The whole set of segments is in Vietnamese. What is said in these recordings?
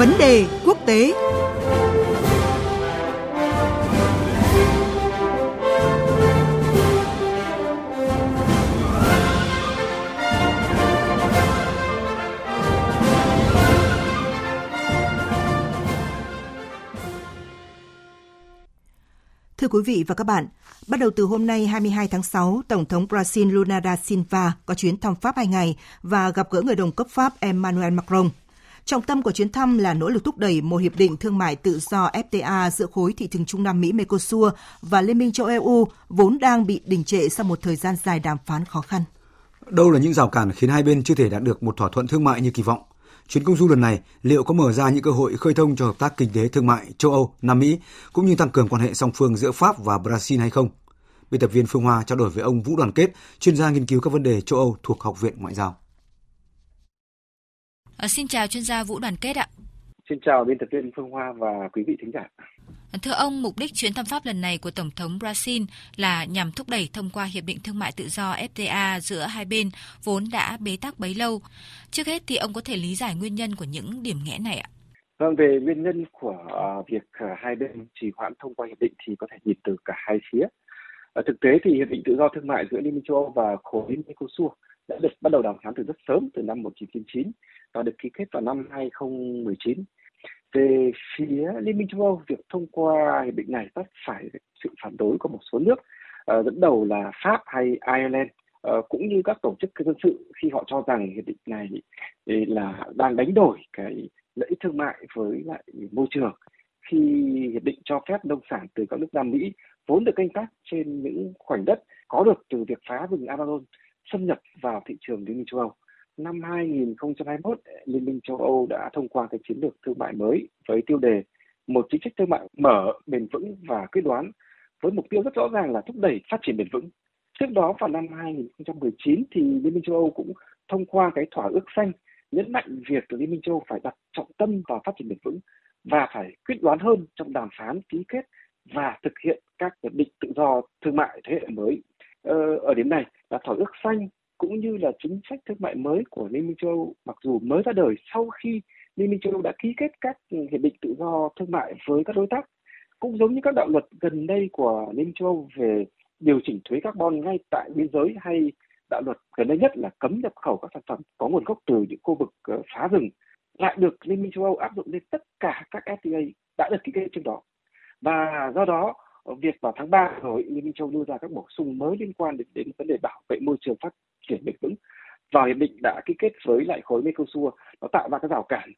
Vấn đề quốc tế. Thưa quý vị và các bạn, bắt đầu từ hôm nay 22 tháng 6, Tổng thống Brazil Lula da Silva có chuyến thăm Pháp 2 ngày và gặp gỡ người đồng cấp Pháp Emmanuel Macron. Trọng tâm của chuyến thăm là nỗ lực thúc đẩy một hiệp định thương mại tự do FTA giữa khối thị trường Trung Nam Mỹ Mercosur và Liên minh châu EU vốn đang bị đình trệ sau một thời gian dài đàm phán khó khăn. Đâu là những rào cản khiến hai bên chưa thể đạt được một thỏa thuận thương mại như kỳ vọng? Chuyến công du lần này liệu có mở ra những cơ hội khơi thông cho hợp tác kinh tế thương mại châu Âu, Nam Mỹ cũng như tăng cường quan hệ song phương giữa Pháp và Brazil hay không? Biên tập viên Phương Hoa trao đổi với ông Vũ Đoàn Kết, chuyên gia nghiên cứu các vấn đề châu Âu thuộc Học viện Ngoại giao. Xin chào chuyên gia Vũ Đoàn Kết ạ. Xin chào biên tập viên Phương Hoa và quý vị thính giả. Thưa ông, mục đích chuyến thăm Pháp lần này của Tổng thống Brazil là nhằm thúc đẩy thông qua Hiệp định Thương mại Tự do FTA giữa hai bên vốn đã bế tắc bấy lâu. Trước hết thì ông có thể lý giải nguyên nhân của những điểm nghẽn này ạ? Vâng, về nguyên nhân của việc hai bên trì hoãn thông qua hiệp định thì có thể nhìn từ cả hai phía. Thực tế thì Hiệp định Tự do Thương mại giữa Liên minh châu Âu và khối Mercosur đã được bắt đầu đàm phán từ rất sớm, từ năm 1999 và được ký kết vào năm 2019. Về phía Liên minh châu Âu, việc thông qua hiệp định này vấp phải sự phản đối của một số nước, dẫn đầu là Pháp hay Ireland, cũng như các tổ chức dân sự khi họ cho rằng hiệp định này là đang đánh đổi cái lợi ích thương mại với lại môi trường, khi hiệp định cho phép nông sản từ các nước Nam Mỹ vốn được canh tác trên những khoảnh đất có được từ việc phá rừng Amazon xâm nhập vào thị trường Liên minh châu Âu. Năm 2021, Liên minh châu Âu đã thông qua cái chiến lược thương mại mới với tiêu đề một chính sách thương mại mở, bền vững và quyết đoán, với mục tiêu rất rõ ràng là thúc đẩy phát triển bền vững. Trước đó vào năm 2019 thì Liên minh châu Âu cũng thông qua cái thỏa ước xanh, nhấn mạnh việc Liên minh châu Âu phải đặt trọng tâm vào phát triển bền vững và phải quyết đoán hơn trong đàm phán, ký kết và thực hiện các hiệp định tự do thương mại thế hệ mới. Ở điểm này là thỏa ước xanh cũng như là chính sách thương mại mới của Liên minh châu Âu, mặc dù mới ra đời sau khi Liên minh châu Âu đã ký kết các hiệp định tự do thương mại với các đối tác, cũng giống như các đạo luật gần đây của Liên minh châu Âu về điều chỉnh thuế carbon ngay tại biên giới, hay đạo luật gần đây nhất là cấm nhập khẩu các sản phẩm có nguồn gốc từ những khu vực phá rừng, lại được Liên minh châu Âu áp dụng lên tất cả các FTA đã được ký kết trước đó. Và do đó, việc vào tháng 3 rồi Liên minh châu Âu đưa ra các bổ sung mới liên quan đến vấn đề bảo vệ môi trường, phát triển bền vững và hiệp định đã ký kết với lại khối Mercosur, nó tạo ra cái rào cản.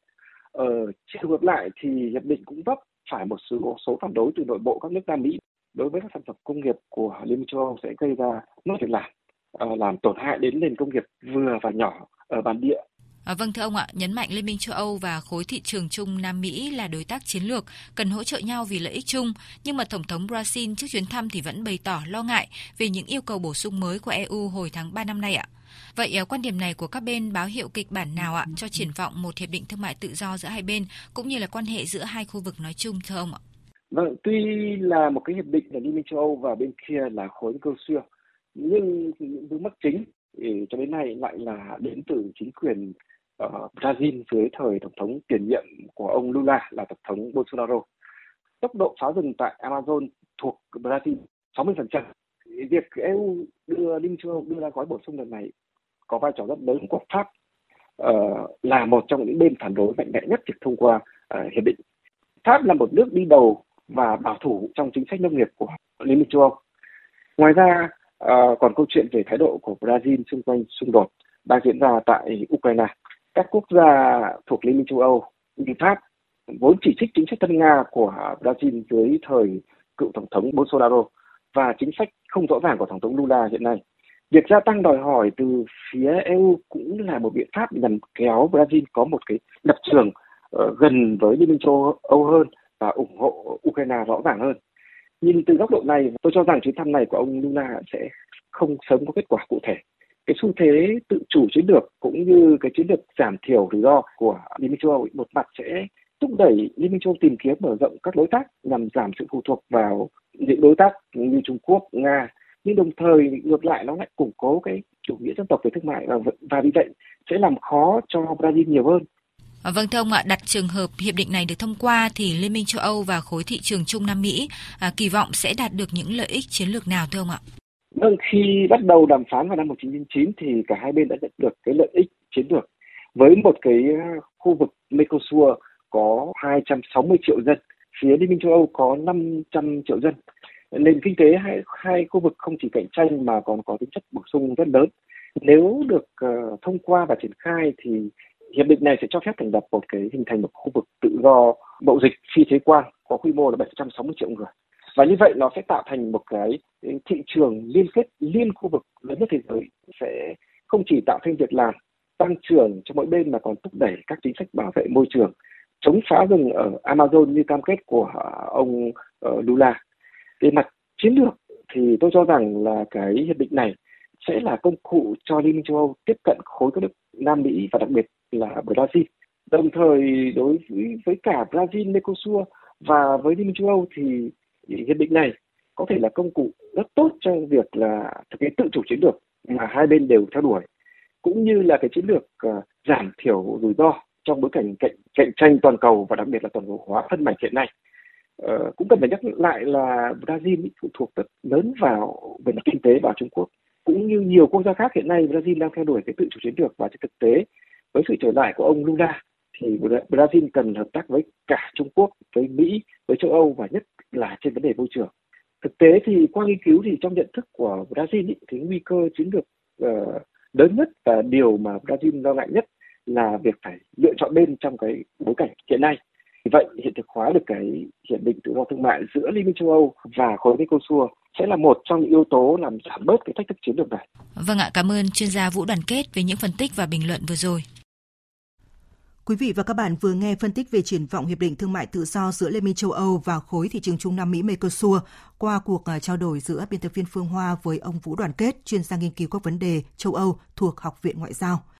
Chiều ngược lại thì hiệp định cũng vấp phải một số phản đối từ nội bộ các nước Nam Mỹ đối với các sản phẩm công nghiệp của Liên minh châu Âu, sẽ gây ra mất việc làm tổn hại đến nền công nghiệp vừa và nhỏ ở bản địa. Vâng thưa ông ạ, nhấn mạnh Liên minh châu Âu và khối thị trường Trung Nam Mỹ là đối tác chiến lược, cần hỗ trợ nhau vì lợi ích chung, nhưng mà Tổng thống Brazil trước chuyến thăm thì vẫn bày tỏ lo ngại về những yêu cầu bổ sung mới của EU hồi tháng 3 năm nay ạ. Vậy quan điểm này của các bên báo hiệu kịch bản nào ạ cho triển vọng một hiệp định thương mại tự do giữa hai bên cũng như là quan hệ giữa hai khu vực nói chung thưa ông ạ? Vâng, tuy là một cái hiệp định là Liên minh châu Âu và bên kia là khối Mercosur, nhưng những vướng mắc chính cho đến nay lại là đến từ chính quyền Brazil dưới thời tổng thống tiền nhiệm của ông Lula là tổng thống Bolsonaro. Tốc độ phá rừng tại Amazon thuộc Brazil 60%. Việc EU đưa Liên minh châu Âu đưa ra gói bổ sung lần này có vai trò rất lớn của Pháp, là một trong những bên phản đối mạnh mẽ nhất việc thông qua hiệp định. Pháp là một nước đi đầu và bảo thủ trong chính sách nông nghiệp của Liên minh châu Âu. Ngoài ra còn câu chuyện về thái độ của Brazil xung quanh xung đột đang diễn ra tại Ukraine. Các quốc gia thuộc Liên minh châu Âu như Pháp vốn chỉ trích chính sách thân Nga của Brazil dưới thời cựu tổng thống Bolsonaro và chính sách không rõ ràng của tổng thống Lula hiện nay. Việc gia tăng đòi hỏi từ phía EU cũng là một biện pháp nhằm kéo Brazil có một cái lập trường gần với Liên minh châu Âu hơn và ủng hộ Ukraine rõ ràng hơn. Nhìn từ góc độ này, tôi cho rằng chuyến thăm này của ông Lula sẽ không sớm có kết quả cụ thể. Cái xu thế tự chủ chiến lược cũng như cái chiến lược giảm thiểu rủi ro của Liên minh châu Âu một mặt sẽ thúc đẩy Liên minh châu Âu tìm kiếm mở rộng các đối tác nhằm giảm sự phụ thuộc vào những đối tác như Trung Quốc, Nga, nhưng đồng thời ngược lại nó lại củng cố cái chủ nghĩa dân tộc về thương mại và vì vậy sẽ làm khó cho Brazil nhiều hơn. Vâng thưa ông ạ, đặt trường hợp hiệp định này được thông qua thì Liên minh châu Âu và khối thị trường chung Nam Mỹ kỳ vọng sẽ đạt được những lợi ích chiến lược nào thưa ông ạ? Vâng, khi bắt đầu đàm phán vào năm 1999 thì cả hai bên đã nhận được cái lợi ích chiến lược với một cái khu vực Mercosur có 260 triệu dân, phía Liên minh châu Âu có 500 triệu dân. Nền kinh tế hai khu vực không chỉ cạnh tranh mà còn có tính chất bổ sung rất lớn. Nếu được thông qua và triển khai thì hiệp định này sẽ cho phép hình thành một khu vực tự do mậu dịch phi thuế quan có quy mô là 760 triệu người. Và như vậy nó sẽ tạo thành một cái thị trường liên kết liên khu vực lớn nhất thế giới, sẽ không chỉ tạo thêm việc làm, tăng trưởng cho mỗi bên mà còn thúc đẩy các chính sách bảo vệ môi trường, chống phá rừng ở Amazon như cam kết của ông Lula. Về mặt chiến lược thì tôi cho rằng là cái hiệp định này sẽ là công cụ cho Liên minh châu Âu tiếp cận khối các nước Nam Mỹ và đặc biệt là Brazil. Đồng thời đối với cả Brazil, Mercosur và với Liên minh châu Âu thì hiệp định này có thể là công cụ rất tốt trong việc là thực hiện tự chủ chiến lược mà hai bên đều theo đuổi, cũng như là cái chiến lược giảm thiểu rủi ro trong bối cảnh cạnh tranh toàn cầu và đặc biệt là toàn cầu hóa phân mảnh hiện nay. Cũng cần phải nhắc lại là Brazil phụ thuộc rất lớn vào về mặt kinh tế vào Trung Quốc, cũng như nhiều quốc gia khác hiện nay Brazil đang theo đuổi cái tự chủ chiến lược, và trên thực tế với sự trở lại của ông Lula thì Brazil cần hợp tác với cả Trung Quốc, với Mỹ, với châu Âu và nhất là trên vấn đề môi trường. Thực tế thì qua nghiên cứu thì trong nhận thức của Brazil thì nguy cơ chiến lược lớn nhất và điều mà Brazil lo ngại nhất là việc phải lựa chọn bên trong cái bối cảnh hiện nay. Vì vậy hiện thực hóa được cái hiệp định tự do thương mại giữa Liên minh châu Âu và khối Mercosur sẽ là một trong những yếu tố làm giảm bớt cái thách thức chiến lược này. Vâng ạ, cảm ơn chuyên gia Vũ Đoàn Kết về những phân tích và bình luận vừa rồi. Quý vị và các bạn vừa nghe phân tích về triển vọng hiệp định thương mại tự do giữa Liên minh châu Âu và khối thị trường chung Nam Mỹ Mercosur qua cuộc trao đổi giữa biên tập viên Phương Hoa với ông Vũ Đoàn Kết, chuyên gia nghiên cứu các vấn đề châu Âu thuộc Học viện Ngoại giao.